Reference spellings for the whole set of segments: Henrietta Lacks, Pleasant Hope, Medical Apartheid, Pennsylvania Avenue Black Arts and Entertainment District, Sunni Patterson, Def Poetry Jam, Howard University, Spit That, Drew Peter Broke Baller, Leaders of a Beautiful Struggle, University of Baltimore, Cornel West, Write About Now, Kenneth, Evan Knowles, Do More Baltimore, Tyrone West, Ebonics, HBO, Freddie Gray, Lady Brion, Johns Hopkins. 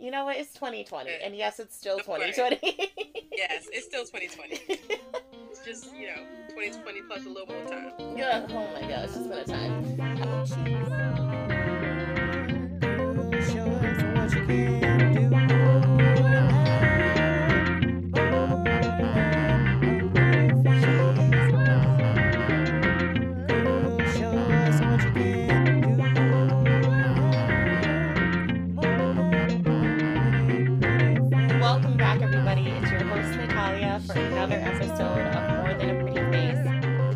you know what? It's 2020. And yes, it's still 2020. Yes, it's still 2020. It's just, you know, 2020 plus a little more time. Yeah. Oh my gosh, it's been a time. Show us what you can do. Welcome back, everybody. It's your host, Natalia, for another episode of More Than a Pretty Face.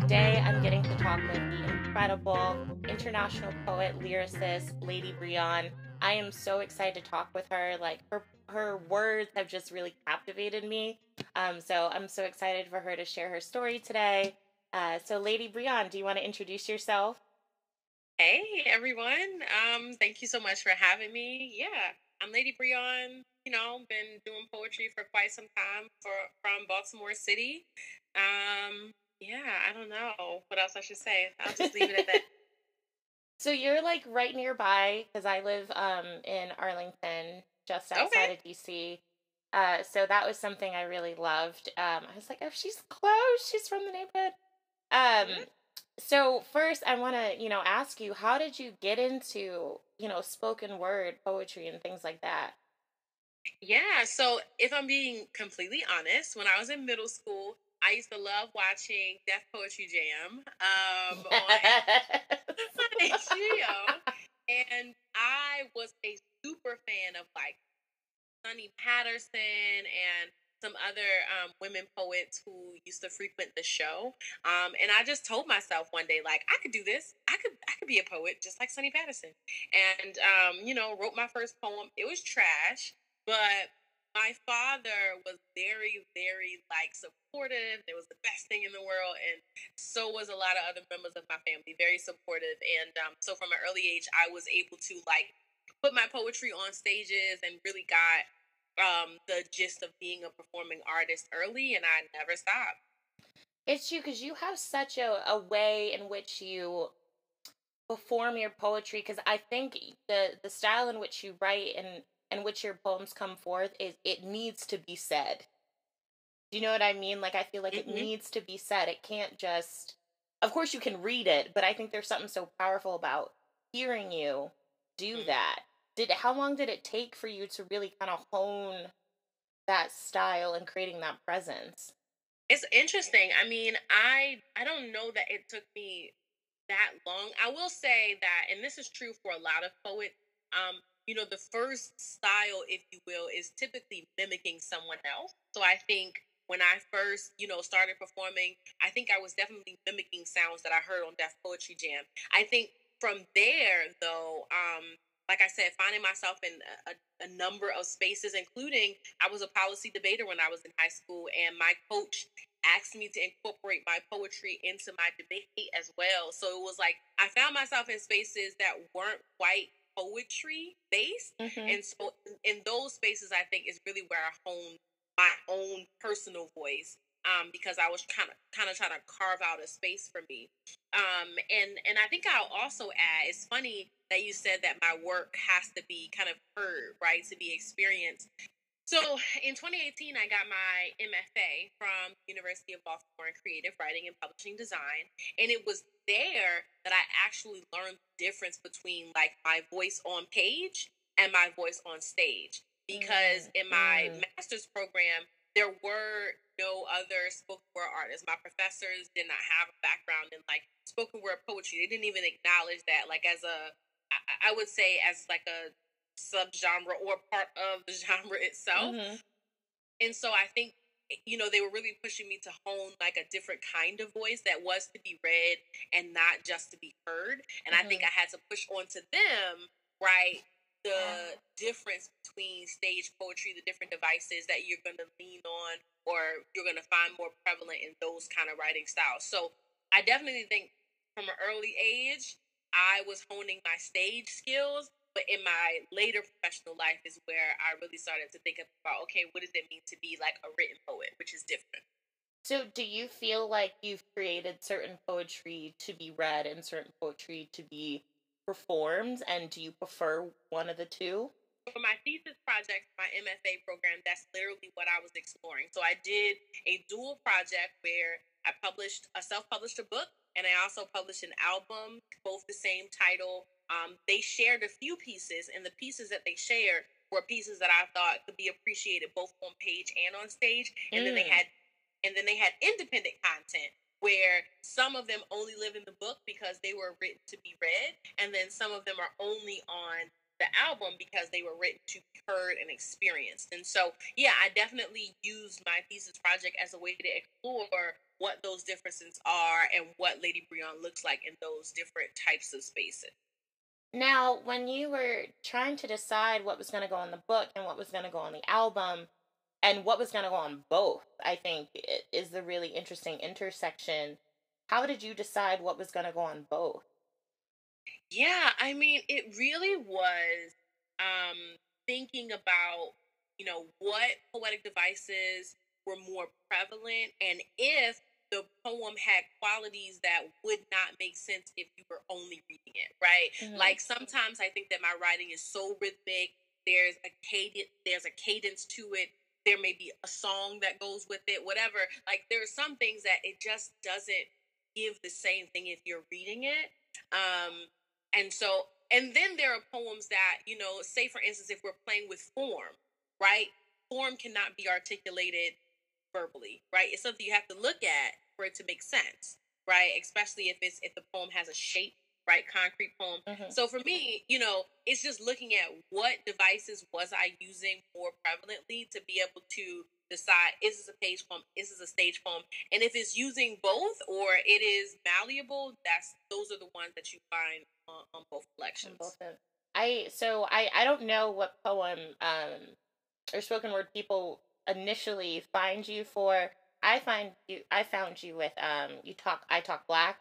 Today, I'm getting to talk with the incredible international poet, lyricist, Lady Brion. I am so excited to talk with her. Like, her words have just really captivated me. So I'm so excited for her to share her story today. So Lady Brion, do you want to introduce yourself? Hey, everyone. Thank you so much for having me. Yeah, I'm Lady Brion. You know, been doing poetry for quite some time from Baltimore City. I don't know what else I should say. I'll just leave it at that. So you're like right nearby, because I live in Arlington, just outside of DC. So that was something I really loved. I was like, oh, she's close. She's from the neighborhood. So first, I want to ask you, how did you get into spoken word poetry and things like that? Yeah. So if I'm being completely honest, when I was in middle school, I used to love watching Def Poetry Jam on HBO, and I was a super fan of like Sunni Patterson and some other women poets who used to frequent the show. And I just told myself one day, like, I could do this. I could be a poet just like Sunni Patterson. And wrote my first poem. It was trash, but my father was very, very, supportive. It was the best thing in the world. And so was a lot of other members of my family, very supportive. And so from an early age, I was able to, put my poetry on stages and really got the gist of being a performing artist early. And I never stopped. It's true, because you have such a way in which you perform your poetry. Because I think the style in which you write and which your poems come forth, it needs to be said. Do you know what I mean? I feel like it needs to be said. It can't just, of course you can read it, but I think there's something so powerful about hearing you do that. How long did it take for you to really kind of hone that style and creating that presence? It's interesting. I mean, I don't know that it took me that long. I will say that, and this is true for a lot of poets, the first style, if you will, is typically mimicking someone else. So I think when I first, started performing, I think I was definitely mimicking sounds that I heard on Def Poetry Jam. I think from there, though, like I said, finding myself in a number of spaces, including I was a policy debater when I was in high school, and my coach asked me to incorporate my poetry into my debate as well. So it was like I found myself in spaces that weren't white poetry based. And so in those spaces, I think is really where I honed my own personal voice, because I was kind of trying to carve out a space for me. And I think I'll also add, it's funny that you said that my work has to be kind of heard, right, to be experienced. So in 2018, I got my MFA from University of Baltimore in Creative Writing and Publishing Design. And it was there that I actually learned the difference between my voice on page and my voice on stage. Because in my master's program, there were no other spoken word artists. My professors did not have a background in spoken word poetry. They didn't even acknowledge that I would say as a subgenre or part of the genre itself. And so I think they were really pushing me to hone a different kind of voice that was to be read and not just to be heard. And I think I had to push on to them the difference between stage poetry, the different devices that you're going to lean on or you're going to find more prevalent in those kind of writing styles. So I definitely think from an early age I was honing my stage skills. But in my later professional life is where I really started to think about, okay, what does it mean to be a written poet, which is different. So do you feel like you've created certain poetry to be read and certain poetry to be performed? And do you prefer one of the two? for my thesis project, my MFA program, that's literally what I was exploring. So I did a dual project where I self-published a book, and I also published an album, both the same title. They shared a few pieces, and the pieces that they shared were pieces that I thought could be appreciated both on page and on stage. And then they had independent content, where some of them only live in the book because they were written to be read, and then some of them are only on the album because they were written to be heard and experienced. And so, yeah, I definitely used my thesis project as a way to explore what those differences are and what Lady Brion looks like in those different types of spaces. Now, when you were trying to decide what was going to go on the book and what was going to go on the album, and what was going to go on both, I think, is the really interesting intersection. How did you decide what was going to go on both? Yeah, I mean, it really was thinking about, you know, what poetic devices were more prevalent, and if the poem had qualities that would not make sense if you were only reading it, right? Mm-hmm. Like, sometimes I think that my writing is so rhythmic, there's a cadence to it, there may be a song that goes with it, whatever. Like, there are some things that it just doesn't give the same thing if you're reading it. And then there are poems that, you know, say, for instance, if we're playing with form, right? Form cannot be articulated verbally, right? It's something you have to look at for it to make sense, right? Especially if the poem has a shape, right? Concrete poem. Mm-hmm. So for me, you know, it's just looking at what devices was I using more prevalently to be able to decide, is this a page poem? Is this a stage poem? And if it's using both or it is malleable, those are the ones that you find on both collections. I don't know what poem or spoken word people initially find you for. I found you with I Talk Black.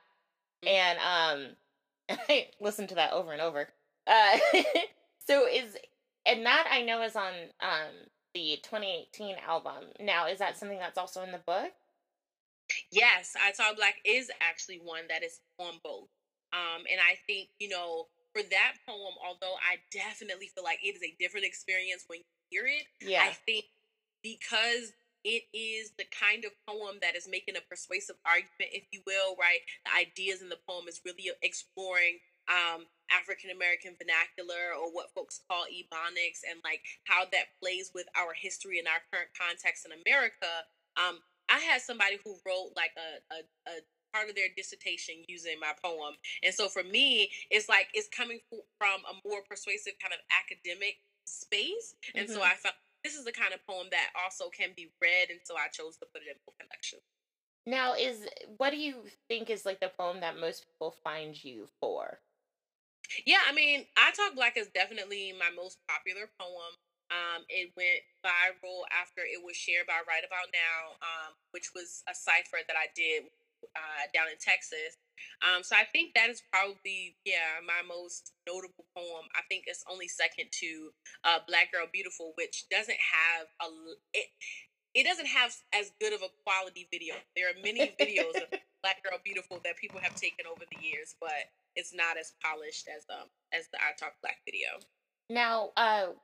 And I listened to that over and over. That I know is on the 2018 album. Now, is that something that's also in the book? Yes, I Talk Black is actually one that is on both. And I think, you know, for that poem, although I definitely feel like it is a different experience when you hear it, yeah. I think because it is the kind of poem that is making a persuasive argument, if you will, right? The ideas in the poem is really exploring African-American vernacular, or what folks call Ebonics, and like how that plays with our history and our current context in America. I had somebody who wrote like a part of their dissertation using my poem. And so for me, it's like, it's coming from a more persuasive kind of academic space. And so I felt this is the kind of poem that also can be read, and so I chose to put it in both collections. Now, what do you think is like the poem that most people find you for? Yeah, I mean, I Talk Black is definitely my most popular poem. It went viral after it was shared by Write About Now, which was a cipher that I did down in Texas. So I think that is probably, my most notable poem. I think it's only second to Black Girl Beautiful, which doesn't have it doesn't have as good of a quality video. There are many videos of Black Girl Beautiful that people have taken over the years, but it's not as polished as the I Talk Black video. Now,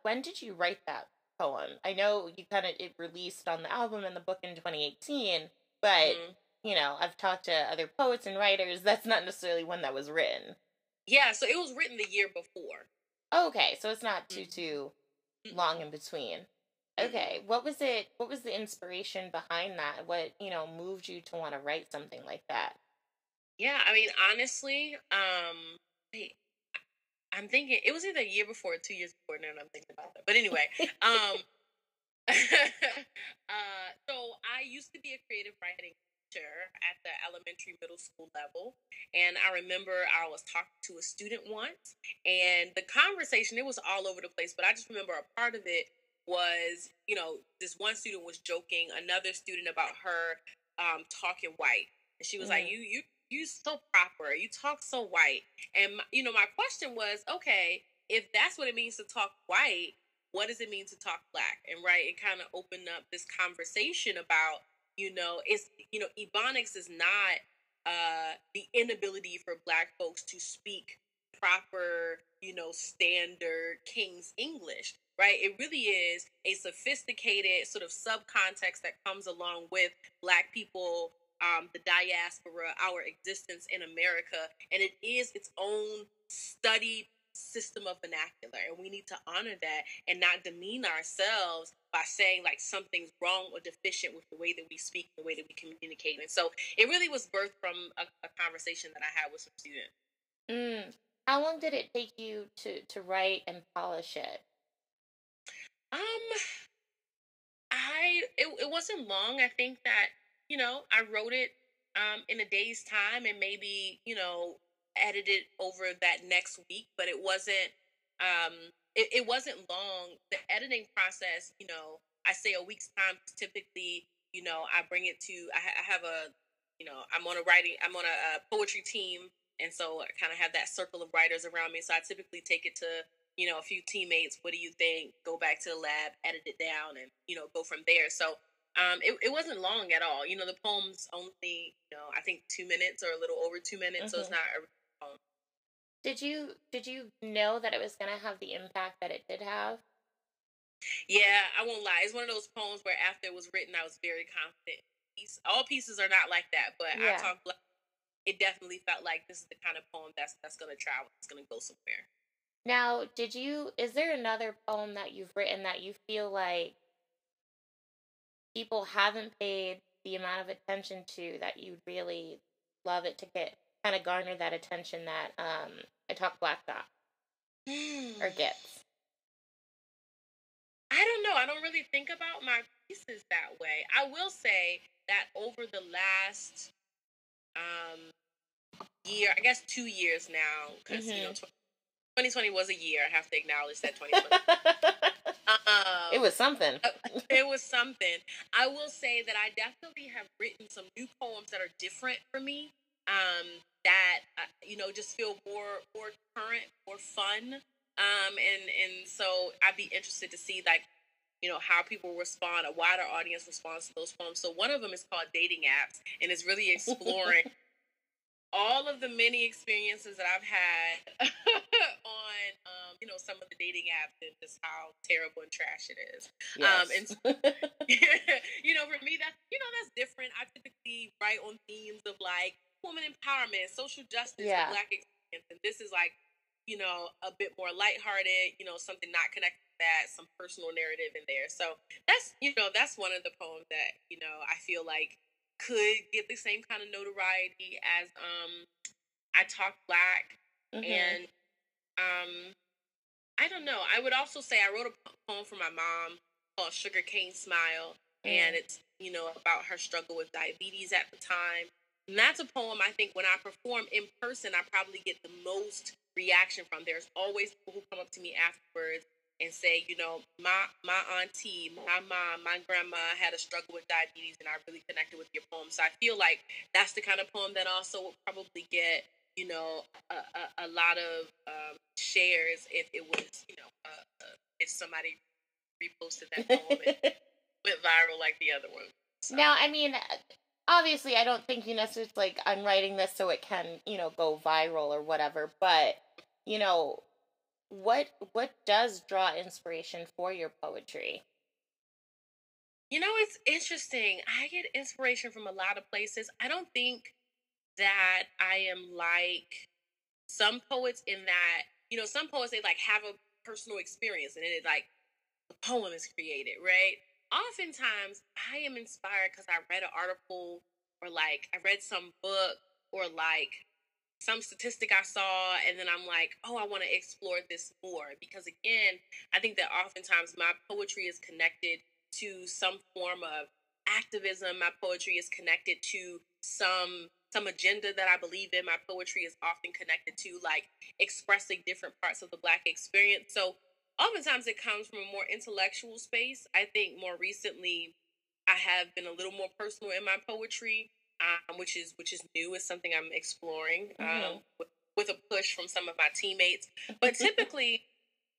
when did you write that poem? I know you it released on the album and the book in 2018, but you know, I've talked to other poets and writers. That's not necessarily when that was written. Yeah, so it was written the year before. Okay, so it's not too long in between. Okay, what was the inspiration behind that? What, you know, moved you to want to write something like that? Yeah, I mean, honestly, I'm thinking, it was either a year before or 2 years before, now that I'm thinking about that. But anyway, so I used to be a creative writing at the elementary middle school level, and I remember I was talking to a student once, and the conversation, it was all over the place, but I just remember a part of it was, you know, this one student was joking another student about her talking white, and she was like, you so proper, you talk so white. And you know, my question was, okay, if that's what it means to talk white, what does it mean to talk Black? And right, it kind of opened up this conversation about, you know, it's, you know, Ebonics is not the inability for Black folks to speak proper, you know, standard King's English, right? It really is a sophisticated sort of subcontext that comes along with Black people, the diaspora, our existence in America. And it is its own studied system of vernacular. And we need to honor that and not demean ourselves by saying like something's wrong or deficient with the way that we speak, the way that we communicate. And so it really was birthed from a conversation that I had with some students. Mm. How long did it take you to write and polish it? It wasn't long. I think that, you know, I wrote it in a day's time and maybe, you know, edited over that next week, but it wasn't, it wasn't long. The editing process, you know, I say a week's time, because typically, you know, I bring it to, I have a, you know, I'm on a poetry team. And so I kind of have that circle of writers around me. So I typically take it to, you know, a few teammates. What do you think? Go back to the lab, edit it down, and, you know, go from there. So it wasn't long at all. You know, the poem's only, you know, I think 2 minutes or a little over 2 minutes. Mm-hmm. So it's not a poem. Did you know that it was going to have the impact that it did have? Yeah, I won't lie. It's one of those poems where after it was written, I was very confident. All pieces are not like that, but yeah. It definitely felt like this is the kind of poem that's going to travel, it's going to go somewhere. Now, is there another poem that you've written that you feel like people haven't paid the amount of attention to that you'd really love it to get, kind of garner that attention that I Talk Black got or gets? I don't know. I don't really think about my pieces that way. I will say that over the last year, I guess 2 years now, because, mm-hmm. you know, 2020 was a year. I have to acknowledge that 2020. It was something. It was something. I will say that I definitely have written some new poems that are different for me, that, you know, just feel more current, more fun. And so I'd be interested to see, like, you know, how people respond, a wider audience responds to those poems. So one of them is called Dating Apps, and it's really exploring all of the many experiences that I've had on, you know, some of the dating apps and just how terrible and trash it is. Yes. And so, you know, for me, that's different. I typically write on themes of like woman empowerment, social justice, yeah. and Black experience. And this is like, you know, a bit more lighthearted, you know, something not connected to that, some personal narrative in there. So that's, you know, that's one of the poems that, you know, I feel like could get the same kind of notoriety as I Talk Black. Mm-hmm. And I don't know. I would also say I wrote a poem for my mom called Sugar Cane Smile. Mm. And it's, you know, about her struggle with diabetes at the time. And that's a poem I think when I perform in person, I probably get the most reaction from. There's always people who come up to me afterwards and say, you know, my auntie, my mom, my grandma had a struggle with diabetes, and I really connected with your poem. So I feel like that's the kind of poem that also would probably get, you know, a lot of shares if it was, you know, if somebody reposted that poem and went viral like the other one. So. Now, I mean, obviously, I don't think you necessarily, like, I'm writing this so it can, you know, go viral or whatever, but, you know, what does draw inspiration for your poetry? You know, it's interesting. I get inspiration from a lot of places. I don't think that I am like some poets in that, you know, some poets, they like have a personal experience and it like the poem is created, right? Oftentimes I am inspired because I read an article or like I read some book or like some statistic I saw, and then I'm like, oh, I want to explore this more. Because again, I think that oftentimes my poetry is connected to some form of activism. My poetry is connected to some agenda that I believe in. My poetry is often connected to like expressing different parts of the Black experience. So oftentimes it comes from a more intellectual space. I think more recently I have been a little more personal in my poetry. Which is new, is something I'm exploring with a push from some of my teammates. But typically,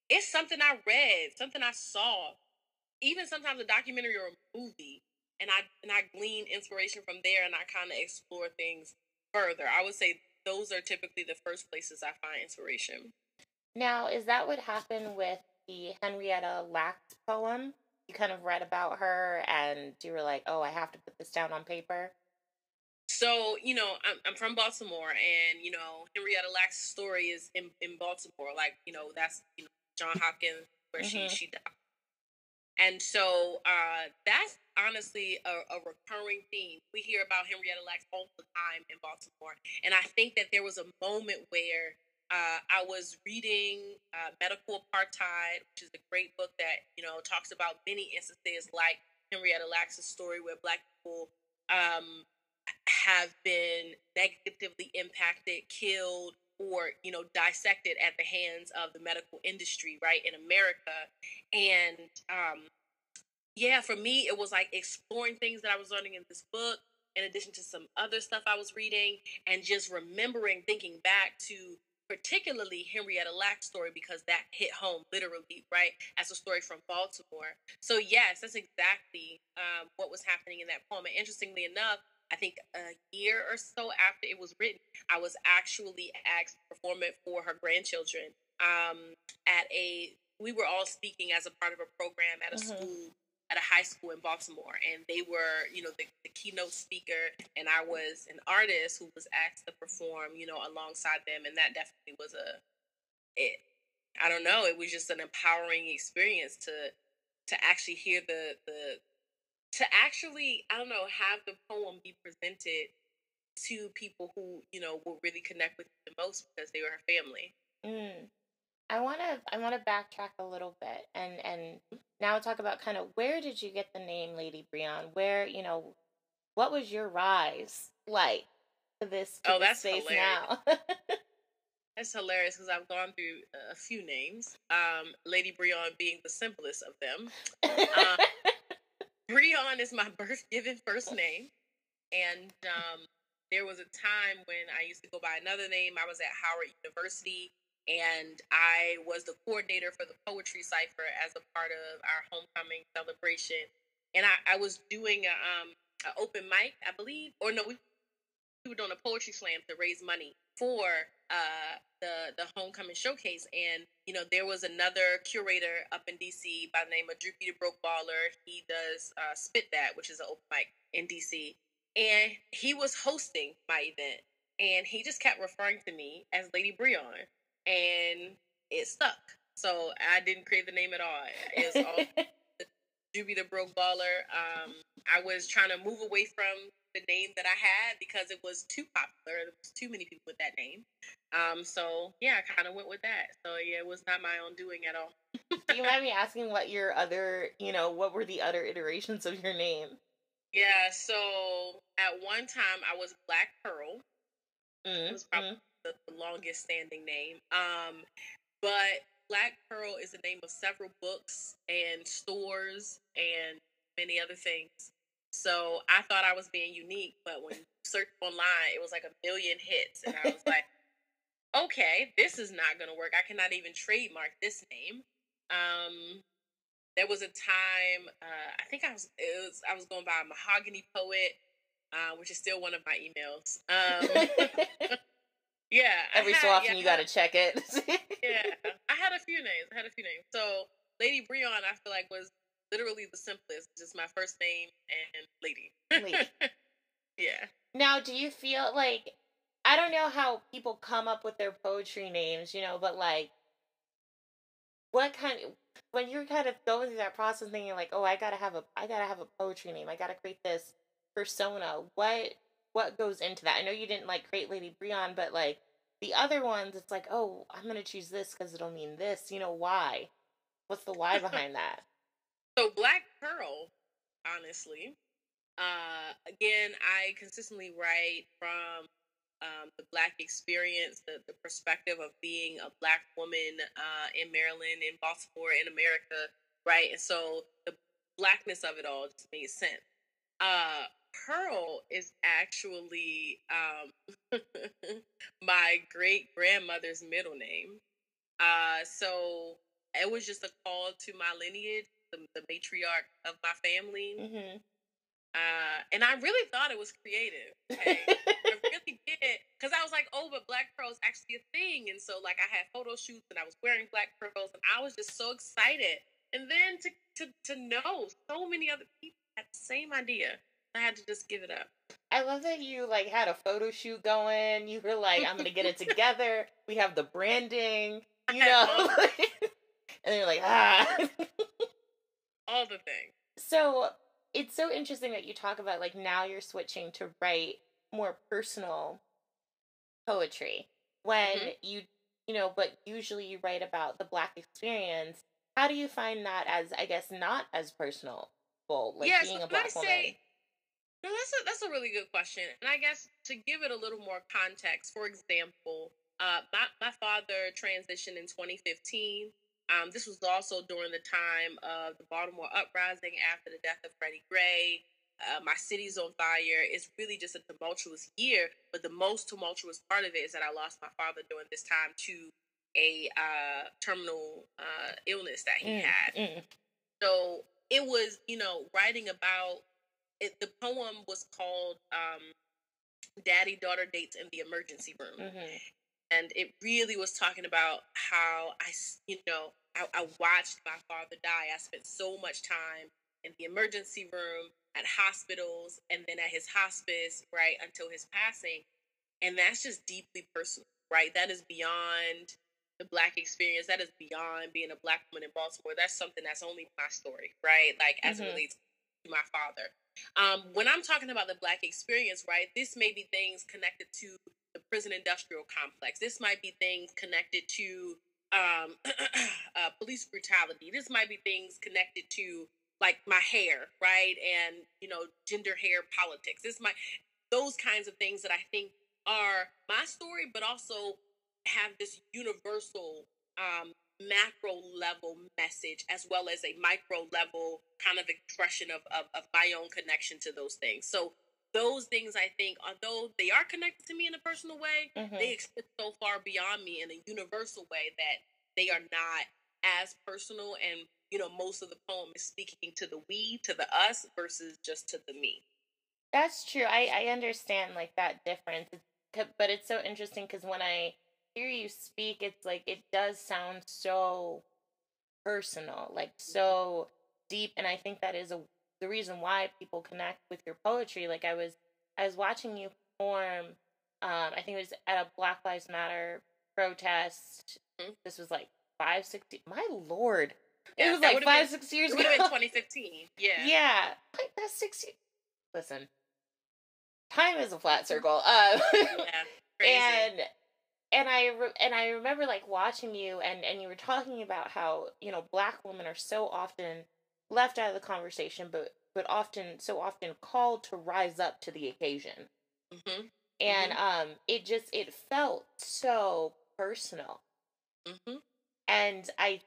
it's something I read, something I saw, even sometimes a documentary or a movie, and I glean inspiration from there, and I kind of explore things further. I would say those are typically the first places I find inspiration. Now, is that what happened with the Henrietta Lacks poem? You kind of read about her and you were like, oh, I have to put this down on paper? So, you know, I'm from Baltimore, and, you know, Henrietta Lacks' story is in Baltimore. Like, you know, that's, you know, Johns Hopkins where she died. And so that's honestly a recurring theme. We hear about Henrietta Lacks all the time in Baltimore. And I think that there was a moment where I was reading Medical Apartheid, which is a great book that, you know, talks about many instances like Henrietta Lacks' story where Black people have been negatively impacted, killed, or, you know, dissected at the hands of the medical industry, right, in America. And, yeah, for me, it was like exploring things that I was learning in this book, in addition to some other stuff I was reading, and just remembering, thinking back to particularly Henrietta Lacks' story, because that hit home literally, right, as a story from Baltimore. So, yes, that's exactly what was happening in that poem. And interestingly enough, I think a year or so after it was written, I was actually asked to perform it for her grandchildren. We were all speaking as a part of a program at a school, at a high school in Baltimore. And they were, you know, the keynote speaker. And I was an artist who was asked to perform, you know, alongside them. And that definitely was I don't know, it was just an empowering experience to actually hear I don't know, have the poem be presented to people who, you know, will really connect with it the most because they were her family. I wanna backtrack a little bit and now talk about kind of where did you get the name Lady Brion? Where, you know, what was your rise like to this space now? That's hilarious because I've gone through a few names. Lady Brion being the simplest of them. Brion is my birth-given first name, and there was a time when I used to go by another name. I was at Howard University, and I was the coordinator for the poetry cipher as a part of our homecoming celebration, and I was doing an open mic, I believe, or no, we were doing a poetry slam to raise money for the homecoming showcase. And, you know, there was another curator up in D.C. by the name of Drew Peter Broke Baller. He does Spit That, which is an open mic in D.C. And he was hosting my event. And he just kept referring to me as Lady Brion. And it stuck. So I didn't create the name at all. It was all Drew Peter Broke Baller. I was trying to move away from the name that I had because it was too popular. There was too many people with that name. So yeah, I kind of went with that. So yeah, it was not my own doing at all. Do you mind me asking what your other, you know, what were the other iterations of your name? Yeah, so at one time I was Black Pearl. It was probably the longest standing name. But Black Pearl is the name of several books and stores and many other things. So I thought I was being unique, but when you search online, it was like a million hits. And I was like, okay, this is not going to work. I cannot even trademark this name. There was a time, I was going by a Mahogany Poet, which is still one of my emails. Yeah. Every so often you got to check it. Yeah. I had a few names. So Lady Brion, I feel like, was literally the simplest, just my first name and Lady. Yeah. Now, do you feel like, I don't know how people come up with their poetry names, you know, but like, when you're kind of going through that process and you're like, oh, I gotta have a poetry name, I gotta create this persona, what goes into that? I know you didn't like create Lady Brion, but like the other ones, it's like, oh, I'm gonna choose this because it'll mean this, you know, why? What's the why behind that? So Black Pearl, honestly, again, I consistently write from the Black experience, the perspective of being a Black woman in Maryland, in Baltimore, in America, right? And so the Blackness of it all just made sense. Pearl is actually my great-grandmother's middle name. So it was just a call to my lineage. The matriarch of my family. And I really thought it was creative. Okay? I really did. because I was like, oh, but Black Pearl is actually a thing. And so, like, I had photo shoots and I was wearing Black Pearls and I was just so excited. And then to know so many other people had the same idea, I had to just give it up. I love that you, like, had a photo shoot going. You were like, I'm going to get it together. We have the branding, you know. And you're like, all the things. So it's so interesting that you talk about, like, now you're switching to write more personal poetry when you know, but usually you write about the Black experience. How do you find that as, I guess, not as personal, like being a Black woman? No, that's a really good question. And I guess to give it a little more context, for example, my father transitioned in 2015. This was also during the time of the Baltimore uprising after the death of Freddie Gray. My city's on fire. It's really just a tumultuous year. But the most tumultuous part of it is that I lost my father during this time to a terminal illness that he had. So it was, you know, writing about it. The poem was called Daddy Daughter Dates in the Emergency Room. And it really was talking about how I watched my father die. I spent so much time in the emergency room, at hospitals, and then at his hospice, right, until his passing. And that's just deeply personal, right? That is beyond the Black experience. That is beyond being a Black woman in Baltimore. That's something that's only my story, right? Like, as it relates to my father. When I'm talking about the Black experience, right, this may be things connected to the prison industrial complex. This might be things connected to police brutality. This might be things connected to, like, my hair, right? And, you know, gender hair politics. Those kinds of things that I think are my story, but also have this universal macro level message, as well as a micro level kind of expression of my own connection to those things. So those things, I think, although they are connected to me in a personal way, they extend so far beyond me in a universal way that they are not as personal. And, you know, most of the poem is speaking to the we, to the us, versus just to the me. That's true. I understand, like, that difference. But it's so interesting because when I hear you speak, it's like, it does sound so personal, like, so deep. And I think that is the reason why people connect with your poetry. Like, I was watching you perform, I think it was at a Black Lives Matter protest. This was like 5, 6, my Lord. Yeah, it was like 5, 6 years ago. It would have been 2015. Yeah. Like, that's 6 years. Listen, time is a flat circle. Crazy. And I remember, like, watching you and you were talking about how, you know, Black women are so often left out of the conversation, but often called to rise up to the occasion. And it felt so personal. And I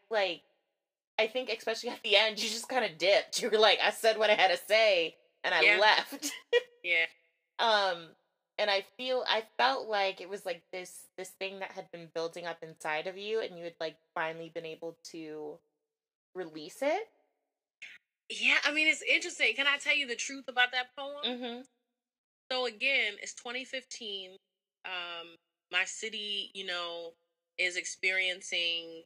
think especially at the end, you just kind of dipped. You were like, I said what I had to say, and I left. And I felt like it was like this thing that had been building up inside of you, and you had, like, finally been able to release it. Yeah, I mean, it's interesting. Can I tell you the truth about that poem? So again, it's 2015. My city, you know, is experiencing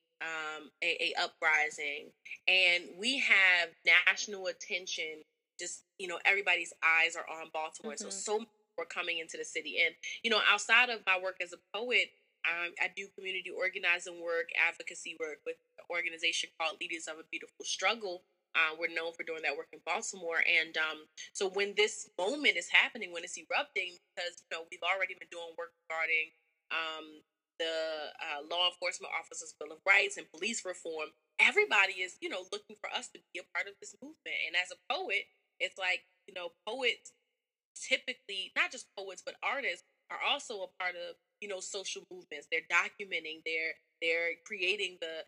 a uprising, and we have national attention. Just, you know, everybody's eyes are on Baltimore. So many people are coming into the city. And, you know, outside of my work as a poet, I do community organizing work, advocacy work with an organization called Leaders of a Beautiful Struggle. We're known for doing that work in Baltimore. And so when this moment is happening, when it's erupting, because, you know, we've already been doing work regarding the Law Enforcement Officers' Bill of Rights and police reform, everybody is, you know, looking for us to be a part of this movement. And as a poet, it's like, you know, poets typically, not just poets, but artists are also a part of, you know, social movements. They're documenting, they're creating the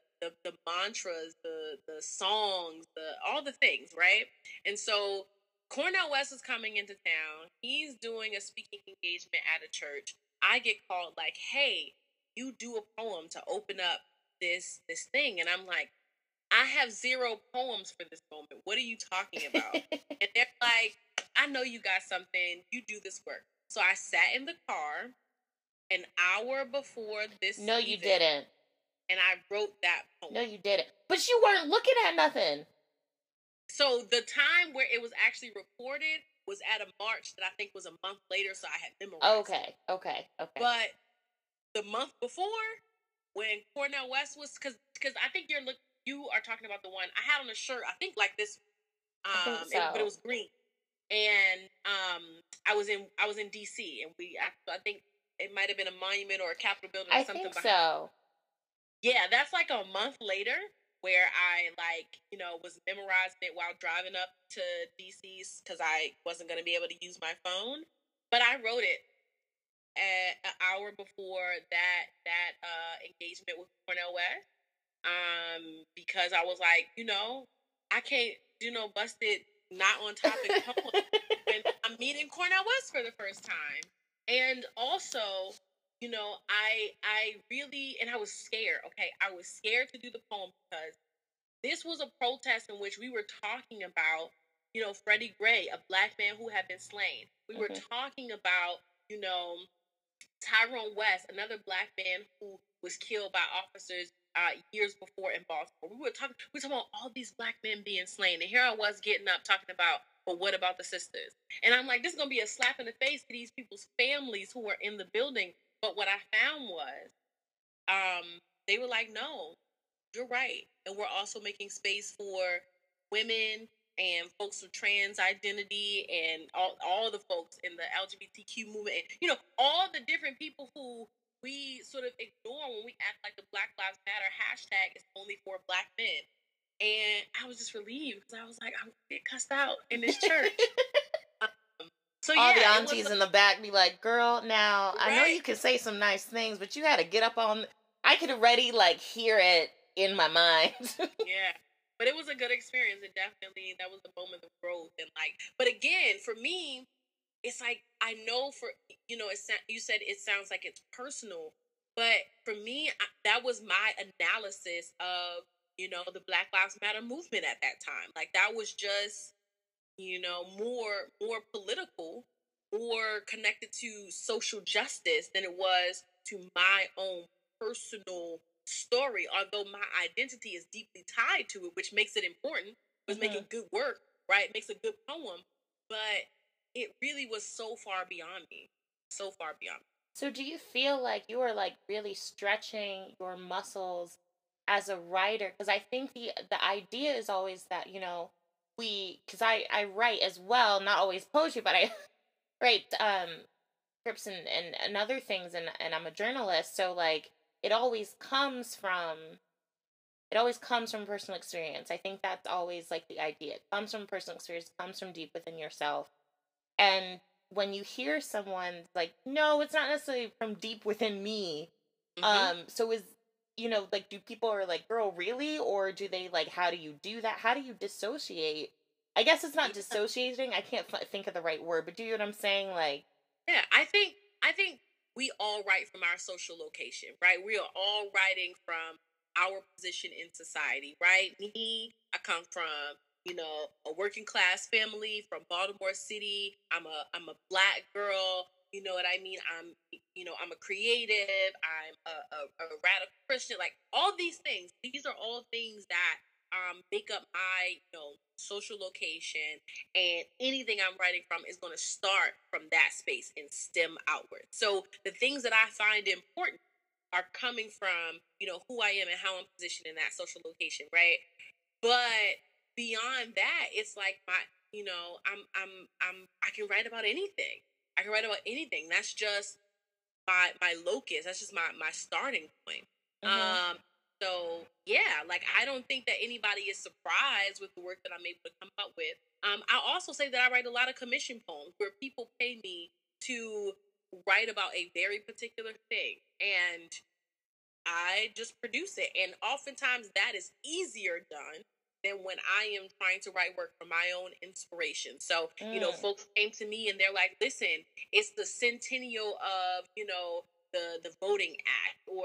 mantras, the songs, all the things, right? And so Cornel West is coming into town. He's doing a speaking engagement at a church. I get called, like, hey, you do a poem to open up this thing. And I'm like, I have 0 poems for this moment. What are you talking about? And they're like, I know you got something. You do this work. So I sat in the car an hour before this season. No, you didn't. And I wrote that poem. No, you didn't. But you weren't looking at nothing. So the time where it was actually recorded was at a march that I think was a month later, so I had memorized. Okay. But the month before, when Cornel West was, because I think you are talking about the one I had on a shirt, I think like this, I think so. But it was green, and I was in D.C. and I think it might have been a monument or a Capitol building or something. I think so. Yeah, that's like a month later. Where I, was memorizing it while driving up to D.C.'s because I wasn't going to be able to use my phone. But I wrote it an hour before that engagement with Cornel West because I was like, I can't do no busted, not on topic poem. And I'm meeting Cornel West for the first time. And also... I was scared, okay? I was scared to do the poem because this was a protest in which we were talking about, Freddie Gray, a black man who had been slain. We were talking about, Tyrone West, another black man who was killed by officers years before in Baltimore. We were talking about all these black men being slain. And here I was getting up talking about, but what about the sisters? And I'm like, this is going to be a slap in the face to these people's families who are in the building. But what I found was, they were like, no, you're right. And we're also making space for women and folks with trans identity and all the folks in the LGBTQ movement. And, all the different people who we sort of ignore when we act like the Black Lives Matter hashtag is only for black men. And I was just relieved because I was like, I'm going to get cussed out in this church. So, all the aunties in the back be like, girl, now, right? I know you can say some nice things, but you had to get up on... I could already, hear it in my mind. Yeah. But it was a good experience. It definitely... That was the moment of growth. And, But, again, for me, it's like, I know for... you said it sounds like it's personal. But, for me, that was my analysis of, the Black Lives Matter movement at that time. That was just... more political or connected to social justice than it was to my own personal story, although my identity is deeply tied to it, which makes it important, was making good work, right? It makes a good poem, but it really was so far beyond me. So do you feel like you are really stretching your muscles as a writer? Because I think the idea is always that, because I write as well, not always poetry, but I write scripts and other things, and I'm a journalist, so it always comes from personal experience. I think that's always the idea. It comes from personal experience, comes from deep within yourself. And when you hear someone no, it's not necessarily from deep within me. So is do people are girl, really? Or do they, how do you do that? How do you dissociate? I guess it's not dissociating. I can't think of the right word, but do you know what I'm saying? Yeah, I think we all write from our social location, right? We are all writing from our position in society, right? Me, I come from, a working class family from Baltimore City. I'm a black girl. You know what I mean? I'm a creative. I'm a radical Christian. All these things. These are all things that make up my social location. And anything I'm writing from is going to start from that space and stem outward. So the things that I find important are coming from who I am and how I'm positioned in that social location, right? But beyond that, it's my I can write about anything. I can write about anything. That's just my locus. That's just my starting point. Mm-hmm. So yeah, I don't think that anybody is surprised with the work that I'm able to come up with. I also say that I write a lot of commission poems where people pay me to write about a very particular thing, and I just produce it. And oftentimes that is easier done than when I am trying to write work for my own inspiration. So, folks came to me and they're like, listen, it's the centennial of, the Voting Act or,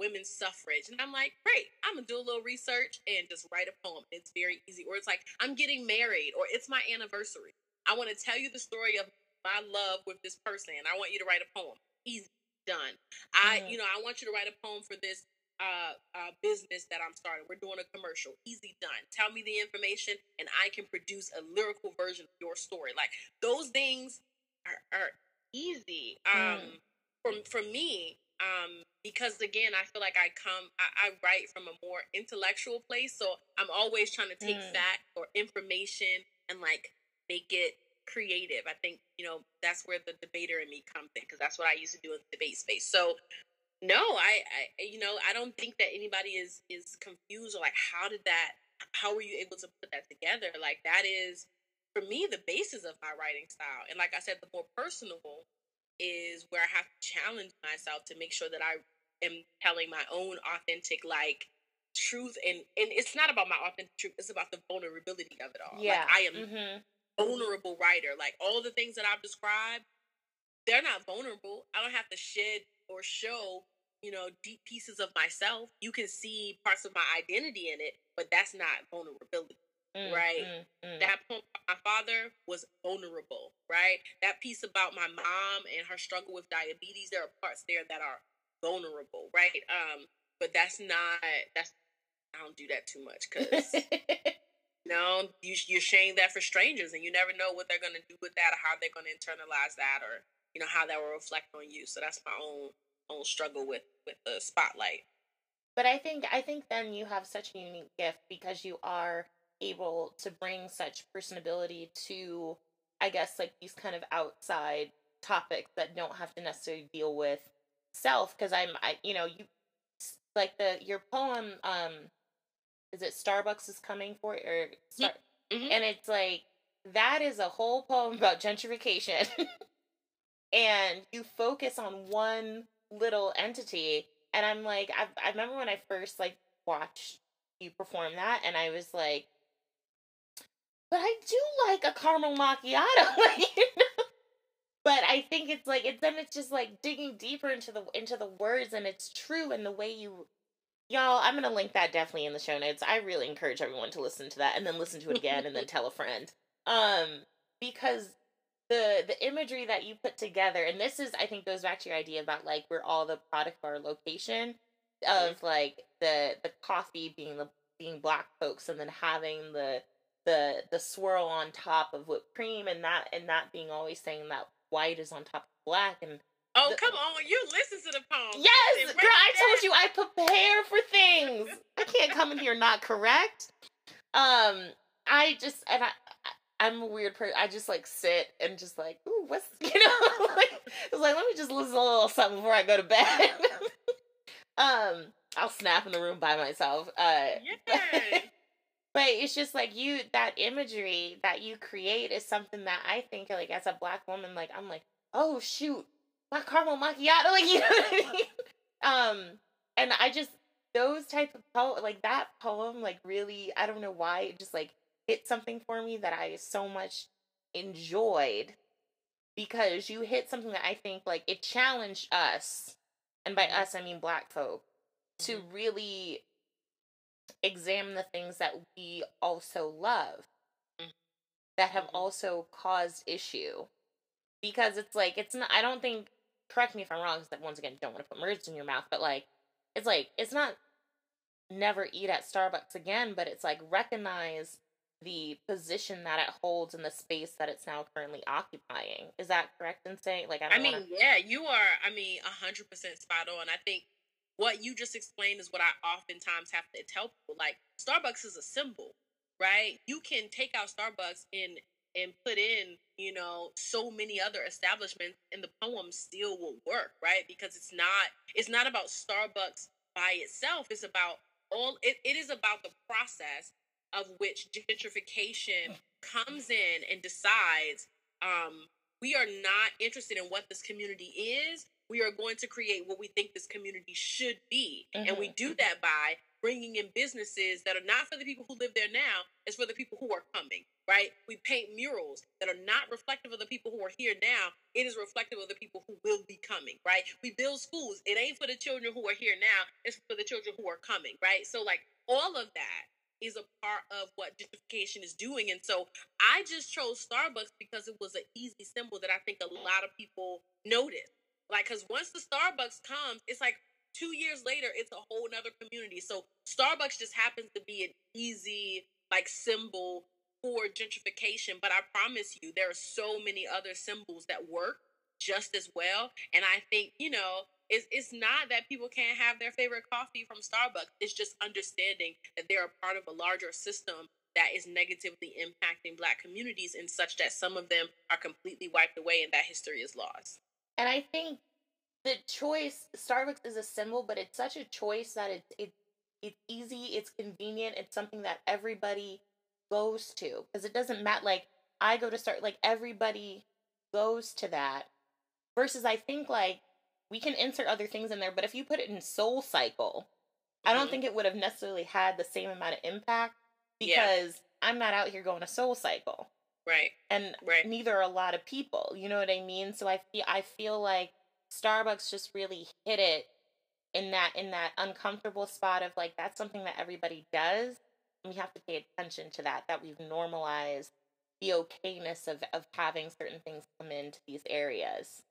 women's suffrage. And I'm like, great, I'm going to do a little research and just write a poem. It's very easy. Or it's I'm getting married, or it's my anniversary. I want to tell you the story of my love with this person, and I want you to write a poem. Easy, done. I want you to write a poem for this business that I'm starting. We're doing a commercial. Easy, done. Tell me the information, and I can produce a lyrical version of your story. Like, those things are easy. For me, because again, I feel like I write from a more intellectual place, so I'm always trying to take fact or information and like make it creative. I think, that's where the debater in me comes in, because that's what I used to do in the debate space. So no, I don't think that anybody is confused or like, how were you able to put that together? Like, that is, for me, the basis of my writing style. And like I said, the more personal is where I have to challenge myself to make sure that I am telling my own authentic, like, truth. And it's not about my authentic truth. It's about the vulnerability of it all. Yeah. Like, I am a vulnerable writer. Like, all the things that I've described, they're not vulnerable. I don't have to shed or show, deep pieces of myself. You can see parts of my identity in it, but that's not vulnerability. Right? That poem about my father was vulnerable, right? That piece about my mom and her struggle with diabetes, there are parts there that are vulnerable, right? But that's I don't do that too much, because you're sharing that for strangers, and you never know what they're going to do with that, or how they're going to internalize that, or how that will reflect on you. So that's my own struggle with the spotlight. But I think then you have such a unique gift, because you are able to bring such personability to, I guess, like, these kind of outside topics that don't have to necessarily deal with self. Because you like your poem, is it Starbucks is coming for it, or and it's like, that is a whole poem about gentrification, and you focus on one little entity. And I'm like, I remember when I first like watched you perform that, and I was like, but I do like a caramel macchiato, But I think it's like, it's just like digging deeper into the words, and it's true. And the way y'all, I'm gonna link that definitely in the show notes. I really encourage everyone to listen to that, and then listen to it again, and then tell a friend. Because the imagery that you put together, and this is, I think, goes back to your idea about like, we're all the product of our location, of like the coffee being Black folks, and then having the swirl on top of whipped cream, and that being always saying that white is on top of Black. And come on, you listen to the poem. Yes, girl, I told you I prepare for things. I can't come in here not correct. I'm a weird person. I just like sit and just like, ooh, what's let me just listen to a little something before I go to bed. I'll snap in the room by myself. But it's just like that imagery that you create is something that I think, like, as a Black woman, like, I'm like, oh shoot, my caramel macchiato, like, you know what I mean? And I just, those type of poems, like that poem, like, really, I don't know why, it just like hit something for me that I so much enjoyed, because you hit something that I think, like, it challenged us, and by us I mean Black folk, to really examine the things that we also love that have also caused issue. Because it's like, it's not, I don't think, correct me if I'm wrong, because, like, once again, don't want to put words in your mouth, but like, it's not never eat at Starbucks again, but it's like, recognize the position that it holds in the space that it's now currently occupying. Is that correct in saying? Like, yeah, you are, 100% spot on. I think what you just explained is what I oftentimes have to tell people. Like, Starbucks is a symbol, right? You can take out Starbucks and put in, so many other establishments, and the poem still will work, right? Because it's not about Starbucks by itself. It's about it is about the process of which gentrification comes in and decides, we are not interested in what this community is. We are going to create what we think this community should be. And we do that by bringing in businesses that are not for the people who live there now, it's for the people who are coming, right? We paint murals that are not reflective of the people who are here now. It is reflective of the people who will be coming, right? We build schools. It ain't for the children who are here now. It's for the children who are coming, right? So, like, all of that is a part of what gentrification is doing. And so I just chose Starbucks because it was an easy symbol that I think a lot of people noticed. Like, because once the Starbucks comes, it's like 2 years later, it's a whole nother community. So Starbucks just happens to be an easy, like, symbol for gentrification. But I promise you, there are so many other symbols that work just as well. And I think, you know, it's not that people can't have their favorite coffee from Starbucks. It's just understanding that they're a part of a larger system that is negatively impacting Black communities in such that some of them are completely wiped away and that history is lost. And I think the choice, Starbucks is a symbol, but it's such a choice that it's easy, it's convenient, it's something that everybody goes to. Because it doesn't matter, like, I go to Starbucks, like, everybody goes to that. Versus I think, like, we can insert other things in there, but if you put it in Soul Cycle, I don't think it would have necessarily had the same amount of impact because I'm not out here going to Soul Cycle. Right. And neither are a lot of people. You know what I mean? So I feel like Starbucks just really hit it in that uncomfortable spot of like, that's something that everybody does. And we have to pay attention to that we've normalized the okayness of having certain things come into these areas.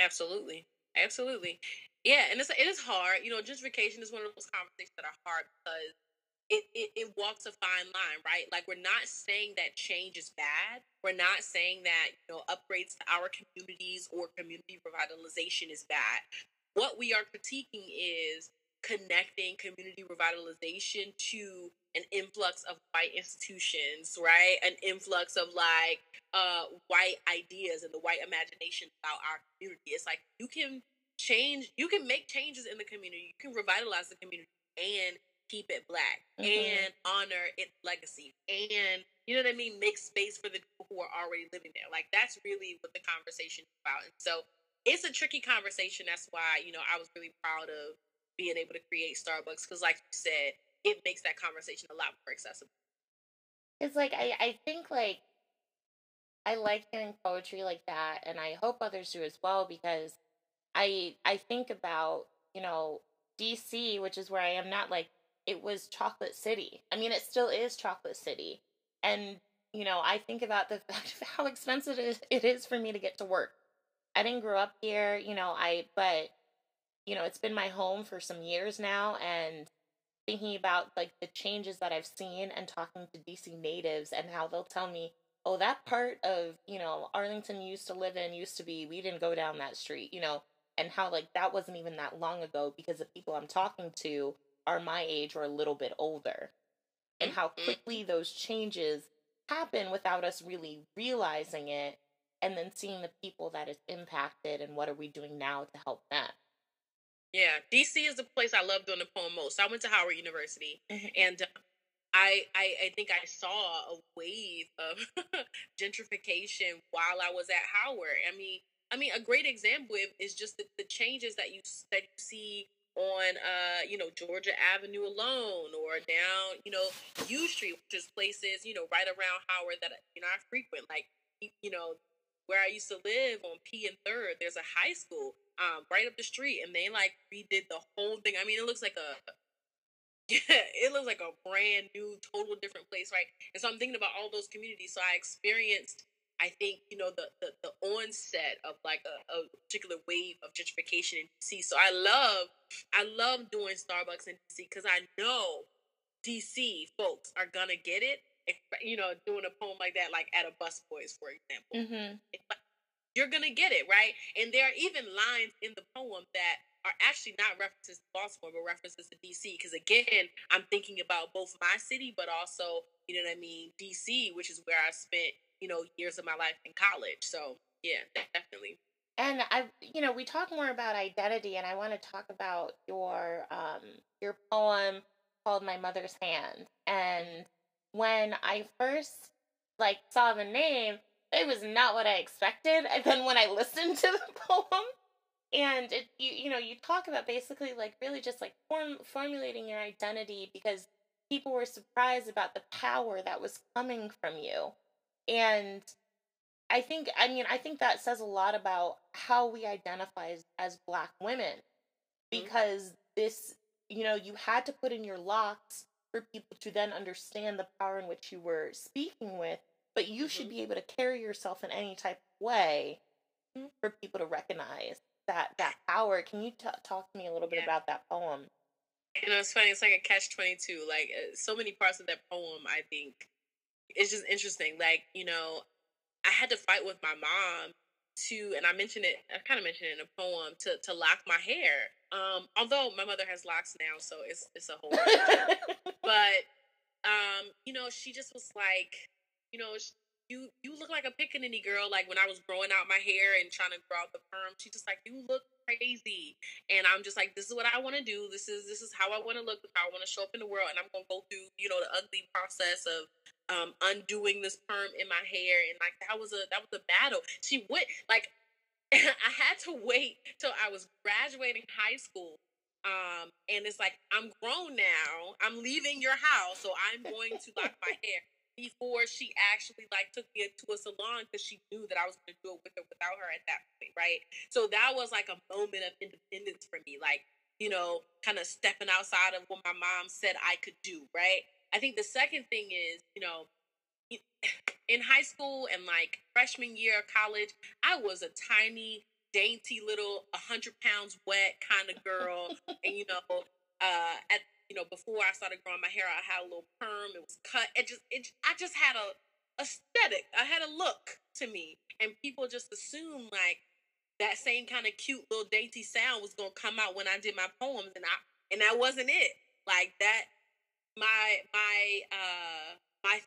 Absolutely. Absolutely. Yeah, and it is hard. You know, gentrification is one of those conversations that are hard because it walks a fine line, right? Like, we're not saying that change is bad. We're not saying that, you know, upgrades to our communities or community revitalization is bad. What we are critiquing is connecting community revitalization to an influx of white institutions, right? An influx of like white ideas and the white imagination about our community. It's like you can change, you can make changes in the community, you can revitalize the community and keep it Black and honor its legacy and, you know what I mean, make space for the people who are already living there. Like, that's really what the conversation is about. And so it's a tricky conversation. That's why, you know, I was really proud of being able to create Starbucks because, like you said, it makes that conversation a lot more accessible. It's like, I think, like, I like hearing poetry like that, and I hope others do as well, because I think about, you know, DC, which is where I am not, like, it was Chocolate City. I mean, it still is Chocolate City. And, you know, I think about the fact of how expensive it is for me to get to work. I didn't grow up here, you know, but, you know, it's been my home for some years now, and thinking about, like, the changes that I've seen and talking to DC natives and how they'll tell me, oh, that part of, you know, Arlington used to live in used to be, we didn't go down that street, you know, and how, like, that wasn't even that long ago because the people I'm talking to are my age or a little bit older, and how quickly those changes happen without us really realizing it, and then seeing the people that it's impacted and what are we doing now to help them. Yeah, DC is the place I love doing the poem most. So I went to Howard University, and I think I saw a wave of gentrification while I was at Howard. I mean, a great example is just the changes that you see on, you know, Georgia Avenue alone, or down, you know, U Street, which is places, you know, right around Howard that, you know, I frequent. Like, you know, where I used to live on P and 3rd, there's a high school right up the street, and they like redid the whole thing. I mean, it looks like a brand new, total different place, right? And so I'm thinking about all those communities. So I experienced, I think, you know, the onset of like a particular wave of gentrification in DC. So I love doing Starbucks in DC because I know DC folks are gonna get it. You know, doing a poem like that, like at a busboys, for example. You're going to get it, right? And there are even lines in the poem that are actually not references to Baltimore, but references to D.C. Because, again, I'm thinking about both my city, but also, you know what I mean, D.C., which is where I spent, you know, years of my life in college. So, yeah, definitely. And, you know, we talk more about identity, and I want to talk about your poem called My Mother's Hand. And when I first, like, saw the name, it was not what I expected. And then when I listened to the poem, and you know, you talk about basically like really just like formulating your identity because people were surprised about the power that was coming from you. And I think that says a lot about how we identify as Black women, because this, you know, you had to put in your locks for people to then understand the power in which you were speaking with, but you should be able to carry yourself in any type of way for people to recognize that power. Can you talk to me a little bit about that poem? You know, it's funny. It's like a catch-22. Like, so many parts of that poem, I think, it's just interesting. Like, you know, I had to fight with my mom to, and I kind of mentioned it in a poem, to lock my hair. Although my mother has locks now, so it's a whole other thing. But, you know, she just was like, you know, you look like a pickaninny girl. Like, when I was growing out my hair and trying to grow out the perm, she just like, you look crazy. And I'm just like, this is what I want to do. This is how I want to look, how I want to show up in the world. And I'm going to go through, you know, the ugly process of undoing this perm in my hair. And like, that was a battle. She would like, I had to wait till I was graduating high school. And it's like, I'm grown now. I'm leaving your house. So I'm going to lock my hair. Before she actually like took me to a salon, because she knew that I was going to do it with or without her at that point, right? So that was like a moment of independence for me, like, you know, kind of stepping outside of what my mom said I could do, right? I think the second thing is, you know, in high school and like freshman year of college, I was a tiny, dainty little 100 pounds wet kind of girl, and you know, you know, before I started growing my hair, I had a little perm. It was cut. I just had a aesthetic. I had a look to me, and people just assumed like that same kind of cute little dainty sound was gonna come out when I did my poems, and that wasn't it. Like that, my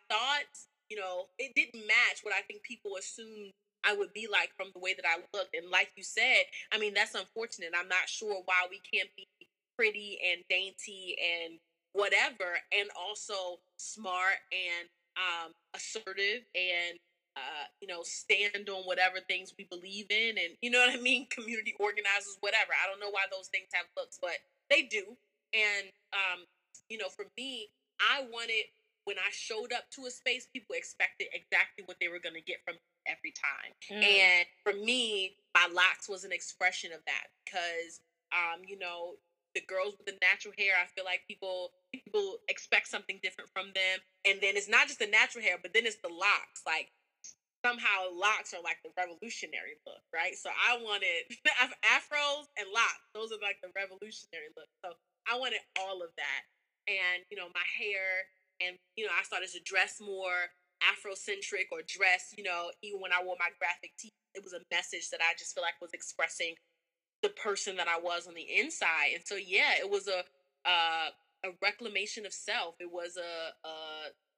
thoughts, you know, it didn't match what I think people assumed I would be like from the way that I looked. And like you said, I mean, that's unfortunate. I'm not sure why we can't be pretty and dainty and whatever, and also smart and assertive and, you know, stand on whatever things we believe in, and, you know what I mean, community organizers, whatever. I don't know why those things have looks, but they do. And, you know, for me, I wanted, when I showed up to a space, people expected exactly what they were going to get from me every time. And for me, my locks was an expression of that, because, you know, the girls with the natural hair, I feel like people expect something different from them. And then it's not just the natural hair, but then it's the locks. Like, somehow locks are like the revolutionary look, right? So I wanted afros and locks. Those are like the revolutionary look. So I wanted all of that. And, you know, my hair, and, you know, I started to dress more Afrocentric, or dress, you know, even when I wore my graphic tee, it was a message that I just feel like was expressing the person that I was on the inside. And so, yeah, it was a reclamation of self. It was a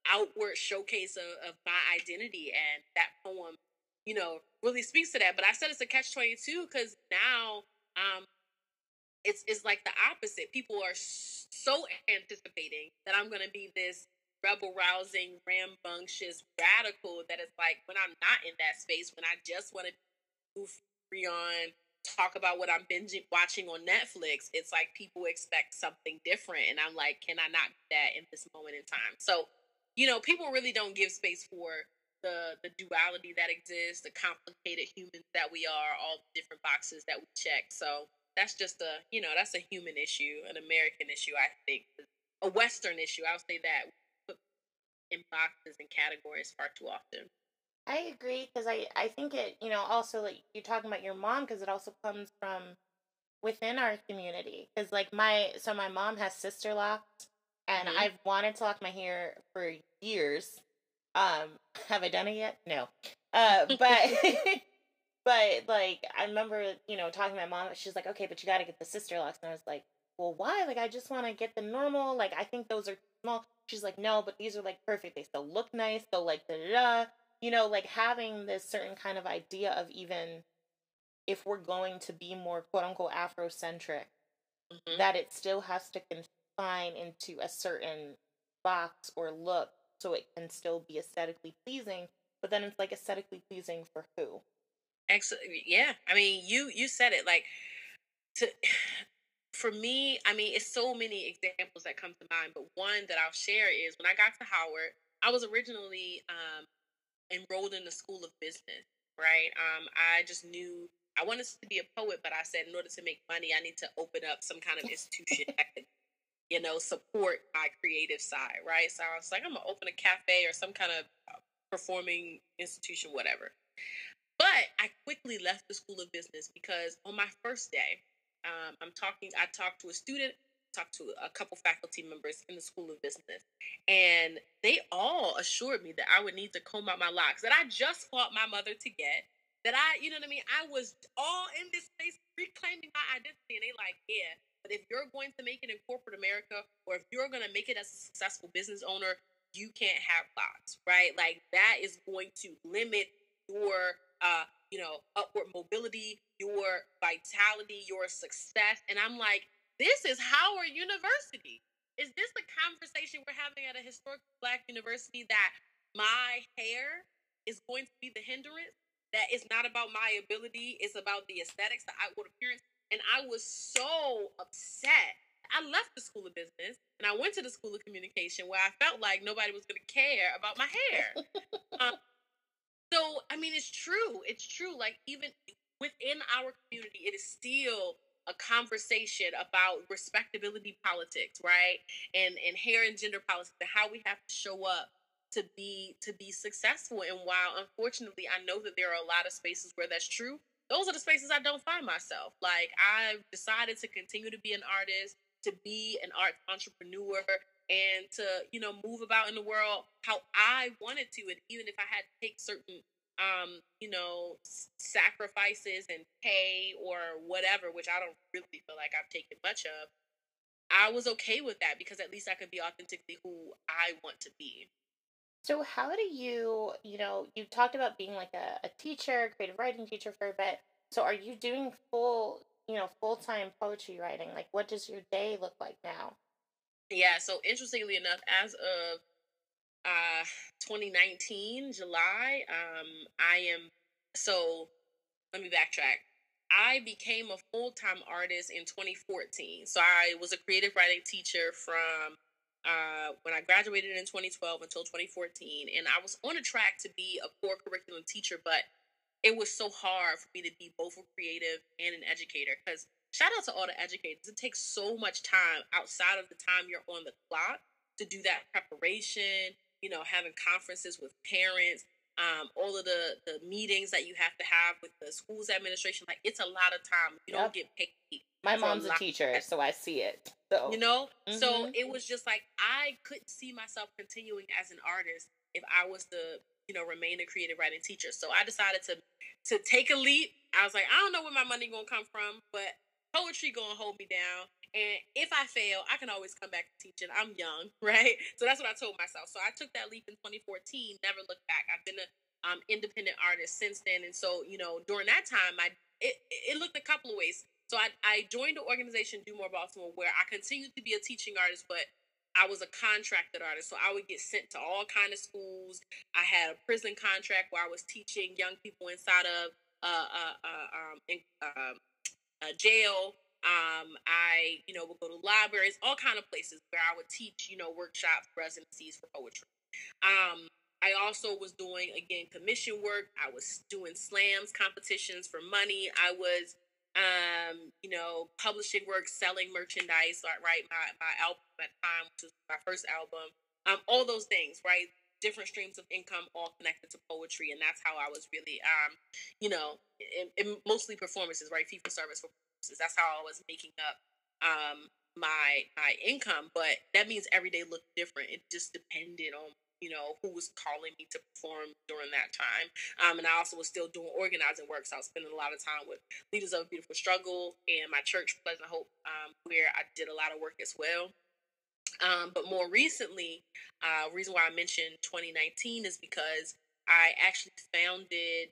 outward showcase of my identity, and that poem, you know, really speaks to that. But I said it's a catch-22, because now it's like the opposite. People are so anticipating that I'm going to be this rebel-rousing, rambunctious radical, that it's like, when I'm not in that space, when I just want to move free on, talk about what I'm binge watching on Netflix, it's like people expect something different, and I'm like, can I not do that in this moment in time? So, you know, people really don't give space for the duality that exists, the complicated humans that we are, all the different boxes that we check. So that's just that's a human issue, an American issue, I think, a Western issue. I would say that we put in boxes and categories far too often. I agree, because I think it, you know, also, like, you're talking about your mom, because it also comes from within our community. Because, like, my mom has sister locks, and I've wanted to lock my hair for years. Have I done it yet? No. But, like, I remember, you know, talking to my mom, she's like, okay, but you got to get the sister locks. And I was like, well, why? Like, I just want to get the normal, like, I think those are small. She's like, no, but these are, like, perfect. They still look nice. They'll, like, da-da-da. You know, like, having this certain kind of idea of, even if we're going to be more quote-unquote Afrocentric, that it still has to confine into a certain box or look, so it can still be aesthetically pleasing. But then it's like, aesthetically pleasing for who? Excellent. Yeah. I mean, you said it. Like, for me, I mean, it's so many examples that come to mind. But one that I'll share is, when I got to Howard, I was originally enrolled in the School of Business, right? I just knew I wanted to be a poet, but I said, in order to make money, I need to open up some kind of institution that could you know, support my creative side, right? So I was like, I'm going to open a cafe or some kind of performing institution, whatever. But I quickly left the School of Business because on my first day, I talked to a student, talked to a couple faculty members in the School of Business, and they all assured me that I would need to comb out my locks that I just fought my mother to get, that I, you know what I mean? I was all in this space reclaiming my identity, and they like, yeah, but if you're going to make it in corporate America, or if you're going to make it as a successful business owner, you can't have locks, right? Like, that is going to limit your, you know, upward mobility, your vitality, your success. And I'm like, this is Howard University. Is this the conversation we're having at a historic Black university, that my hair is going to be the hindrance, that it's not about my ability, it's about the aesthetics, the outward appearance? And I was so upset. I left the School of Business and I went to the School of Communication, where I felt like nobody was going to care about my hair. So, I mean, it's true. It's true. Like, even within our community, it is still a conversation about respectability politics, right? And hair and gender politics, and how we have to show up to be successful. And while, unfortunately, I know that there are a lot of spaces where that's true, those are the spaces I don't find myself. Like, I've decided to continue to be an artist, to be an art entrepreneur, and to, you know, move about in the world how I wanted to. And even if I had to take certain, you know, sacrifices and pay or whatever, which I don't really feel like I've taken much of, I was okay with that because at least I could be authentically who I want to be. So how do you, you know, you've talked about being like a teacher, creative writing teacher for a bit. So are you doing full-time poetry writing? Like, what does your day look like now? Yeah, so interestingly enough, as of 2019, July, let me backtrack. I became a full-time artist in 2014. So I was a creative writing teacher from when I graduated in 2012 until 2014. And I was on a track to be a core curriculum teacher, but it was so hard for me to be both a creative and an educator, because shout out to all the educators. It takes so much time outside of the time you're on the clock to do that preparation, you know, having conferences with parents, all of the meetings that you have to have with the school's administration. Like, it's a lot of time. You don't get paid. My mom's a teacher, so I see it. So, you know, so it was just like, I couldn't see myself continuing as an artist if I was to, you know, remain a creative writing teacher. So I decided to take a leap. I was like, I don't know where my money gonna come from, but poetry gonna hold me down, and if I fail, I can always come back to teaching. I'm young, right? So that's what I told myself. So I took that leap in 2014, never looked back. I've been an independent artist since then, and so, you know, during that time, it looked a couple of ways. So I joined the organization Do More Baltimore, where I continued to be a teaching artist, but I was a contracted artist, so I would get sent to all kind of schools. I had a prison contract where I was teaching young people inside of jail. I, you know, would go to libraries, all kind of places where I would teach, you know, workshops, residencies for poetry. I also was doing, again, commission work. I was doing slams, competitions for money. I was, you know, publishing work, selling merchandise, right? My album at the time, which was my first album, all those things, right? Different streams of income, all connected to poetry. And that's how I was really, you know, mostly performances, right? Fee for service for performances. That's how I was making up my income. But that means every day looked different. It just depended on, you know, who was calling me to perform during that time. And I also was still doing organizing work. So I was spending a lot of time with Leaders of a Beautiful Struggle and my church, Pleasant Hope, where I did a lot of work as well. But more recently, reason why I mentioned 2019 is because I actually founded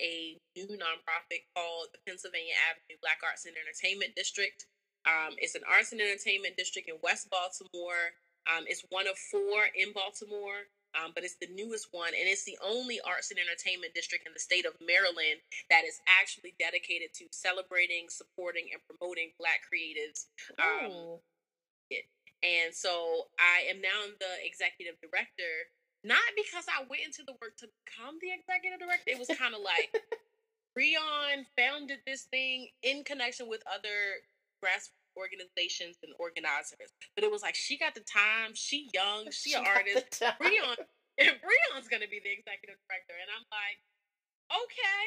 a new nonprofit called the Pennsylvania Avenue Black Arts and Entertainment District. It's an arts and entertainment district in West Baltimore. It's one of four in Baltimore, but it's the newest one. And it's the only arts and entertainment district in the state of Maryland that is actually dedicated to celebrating, supporting, and promoting Black creatives. And so I am now the executive director, not because I went into the work to become the executive director. It was kind of like, Brion founded this thing in connection with other grassroots organizations and organizers. But it was like, she got the time. She young. She an artist. Brion's going to be the executive director. And I'm like, okay,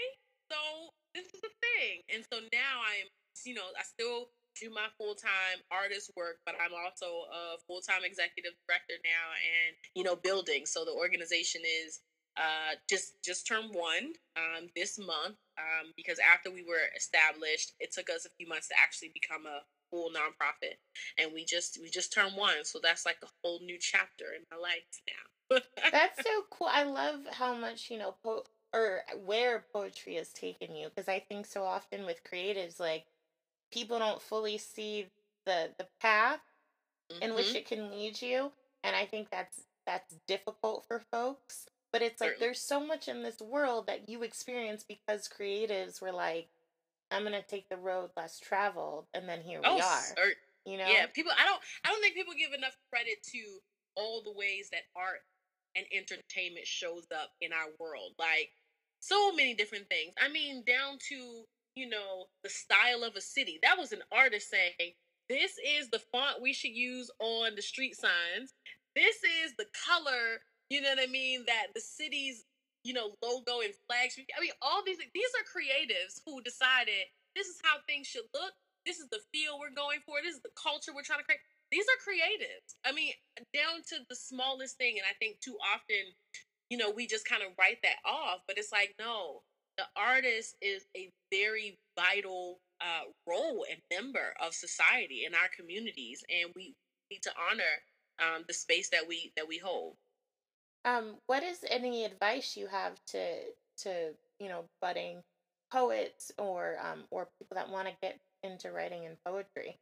so this is a thing. And so now I am, you know, I still do my full-time artist work, but I'm also a full-time executive director now and, you know, building. So the organization is just turned one this month because after we were established, it took us a few months to actually become a full nonprofit. And we just turned one. So that's like a whole new chapter in my life now. That's so cool. I love how much, you know, where poetry has taken you. Because I think so often with creatives, like, people don't fully see the path mm-hmm. in which it can lead you. And I think that's difficult for folks. But it's like, there's so much in this world that you experience because creatives were like, I'm going to take the road less traveled. And then here we are. You know? Yeah, people, I don't think people give enough credit to all the ways that art and entertainment shows up in our world. Like, so many different things. I mean, down to, you know, the style of a city. That was an artist saying, this is the font we should use on the street signs. This is the color, you know what I mean, that the city's, you know, logo and flags. I mean, all these are creatives who decided this is how things should look. This is the feel we're going for. This is the culture we're trying to create. These are creatives. I mean, down to the smallest thing. And I think too often, you know, we just kind of write that off. But it's like, no, the artist is a very vital role and member of society in our communities. And we need to honor the space that we hold. What is any advice you have to you know, budding poets or people that want to get into writing and poetry?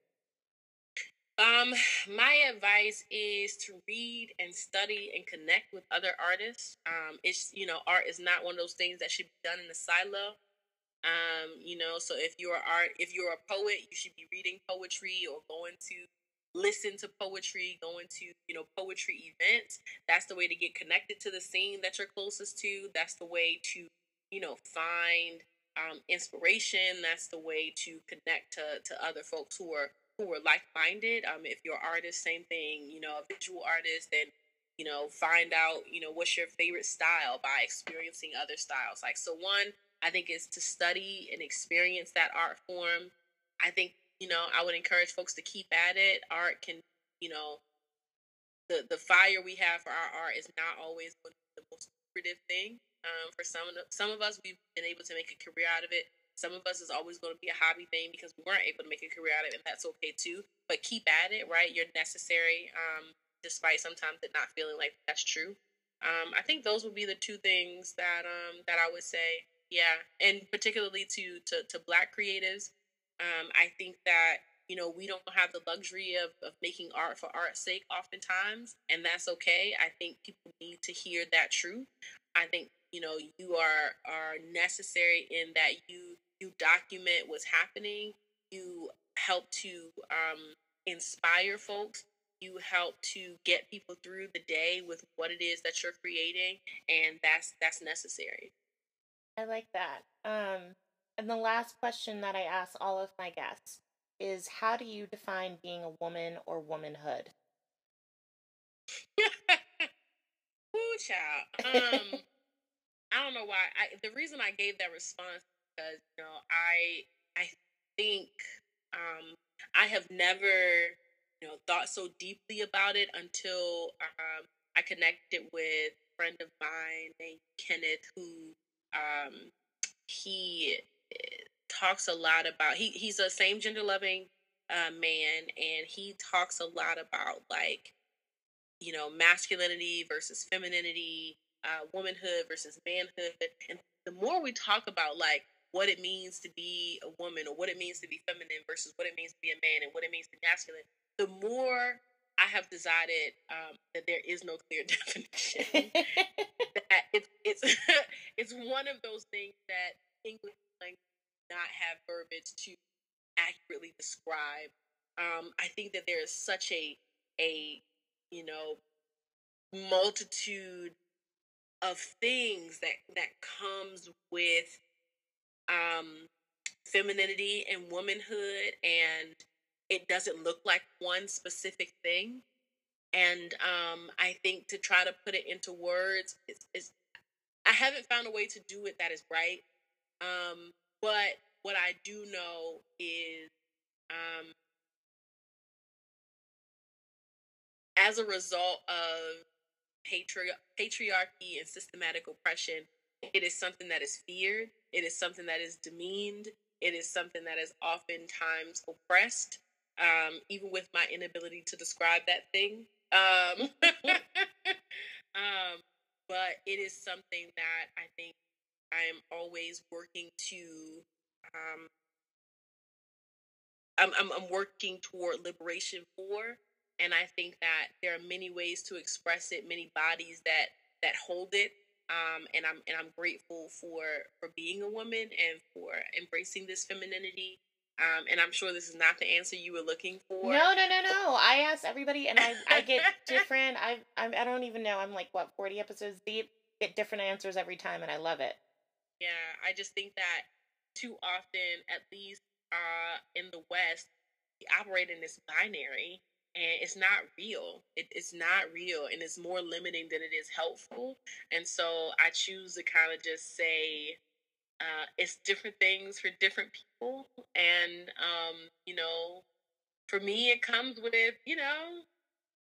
My advice is to read and study and connect with other artists. It's, you know, art is not one of those things that should be done in a silo. You know, so if you're a poet, you should be reading poetry or going to listen to poetry, going to, you know, poetry events. That's the way to get connected to the scene that you're closest to. That's the way to, you know, find inspiration. That's the way to connect to other folks who are like-minded. If you're an artist, same thing, you know, a visual artist, then, you know, find out, you know, what's your favorite style by experiencing other styles. Like, so one, I think, is to study and experience that art form. I think, you know, I would encourage folks to keep at it. Art can, you know, the fire we have for our art is not always one of the most lucrative thing. For some of us, we've been able to make a career out of it. Some of us is always going to be a hobby thing because we weren't able to make a career out of it, and that's okay too. But keep at it, right? You're necessary, despite sometimes it not feeling like that's true. I think those would be the two things that I would say. Yeah, and particularly to Black creatives, I think that, you know, we don't have the luxury of making art for art's sake oftentimes, and that's okay. I think people need to hear that truth. I think, you know, you are necessary in that you document what's happening. You help to inspire folks. You help to get people through the day with what it is that you're creating, and that's necessary. I like that. And the last question that I ask all of my guests is, how do you define being a woman or womanhood? Ooh, child. I don't know why. The reason I gave that response is because, you know, I think I have never, you know, thought so deeply about it until I connected with a friend of mine named Kenneth, who he talks a lot about. He's a same gender loving man, and he talks a lot about, like, you know, masculinity versus femininity. Womanhood versus manhood. And the more we talk about, like, what it means to be a woman or what it means to be feminine versus what it means to be a man and what it means to be masculine, the more I have decided that there is no clear definition. That it's it's one of those things that English language does not have verbiage to accurately describe. I think that there is such a you know, multitude of things that comes with femininity and womanhood, and it doesn't look like one specific thing. And I think to try to put it into words, it's I haven't found a way to do it that is right. But what I do know is, as a result of patriarchy and systematic oppression, it is something that is feared. It is something that is demeaned. It is something that is oftentimes oppressed, even with my inability to describe that thing. But it is something that I think I am always working to, I'm working toward liberation for. And I think that there are many ways to express it, many bodies that hold it. And I'm grateful for being a woman and for embracing this femininity. And I'm sure this is not the answer you were looking for. No. I asked everybody, and I get different. I don't even know. I'm like, what, 40 episodes deep? Get different answers every time, and I love it. Yeah, I just think that too often, at least in the West, we operate in this binary. And it's not real. It's not real. And it's more limiting than it is helpful. And so I choose to kind of just say it's different things for different people. And, for me, it comes with,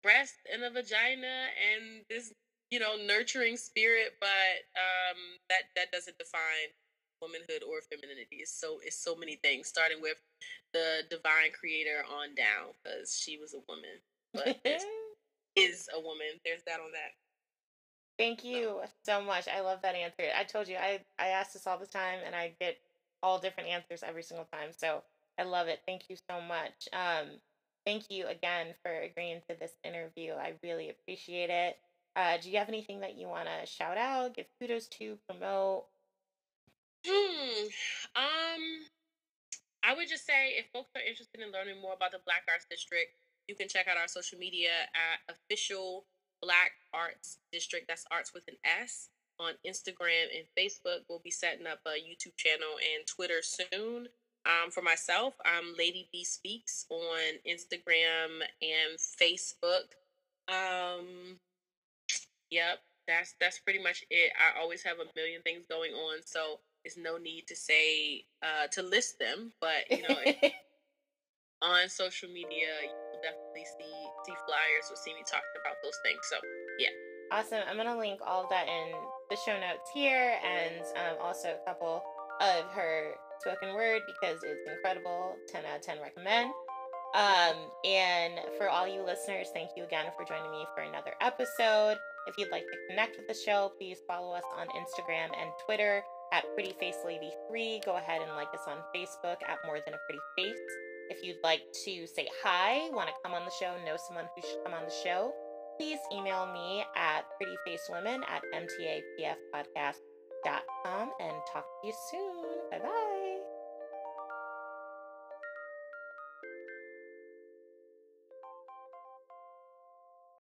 breast and a vagina and this, nurturing spirit. But that doesn't define womanhood or femininity. It's so many things, starting with the divine creator on down, because she was a woman, but is a woman. There's that on that. Thank you so much. I love that answer. I told you, I ask this all the time, and I get all different answers every single time. So I love it. Thank you so much. Thank you again for agreeing to this interview. I really appreciate it. Do you have anything that you want to shout out, give kudos to, promote? I would just say, if folks are interested in learning more about the Black Arts District, you can check out our social media at Official Black Arts District. That's arts with an S on Instagram and Facebook. We'll be setting up a YouTube channel and Twitter soon. For myself, I'm Lady B Speaks on Instagram and Facebook. Yep, that's pretty much it. I always have a million things going on, so there's no need to say, to list them, but, on social media, you'll definitely see flyers or see me talking about those things. So, yeah. Awesome. I'm going to link all of that in the show notes here, and also a couple of her spoken word, because it's incredible. 10 out of 10 recommend. And for all you listeners, thank you again for joining me for another episode. If you'd like to connect with the show, please follow us on Instagram and Twitter at PrettyFaceLady3. Go ahead and like us on Facebook at More Than a Pretty Face. If you'd like to say hi, want to come on the show, know someone who should come on the show, please email me at prettyfacewomen@mtapfpodcast.com, and talk to you soon. Bye-bye.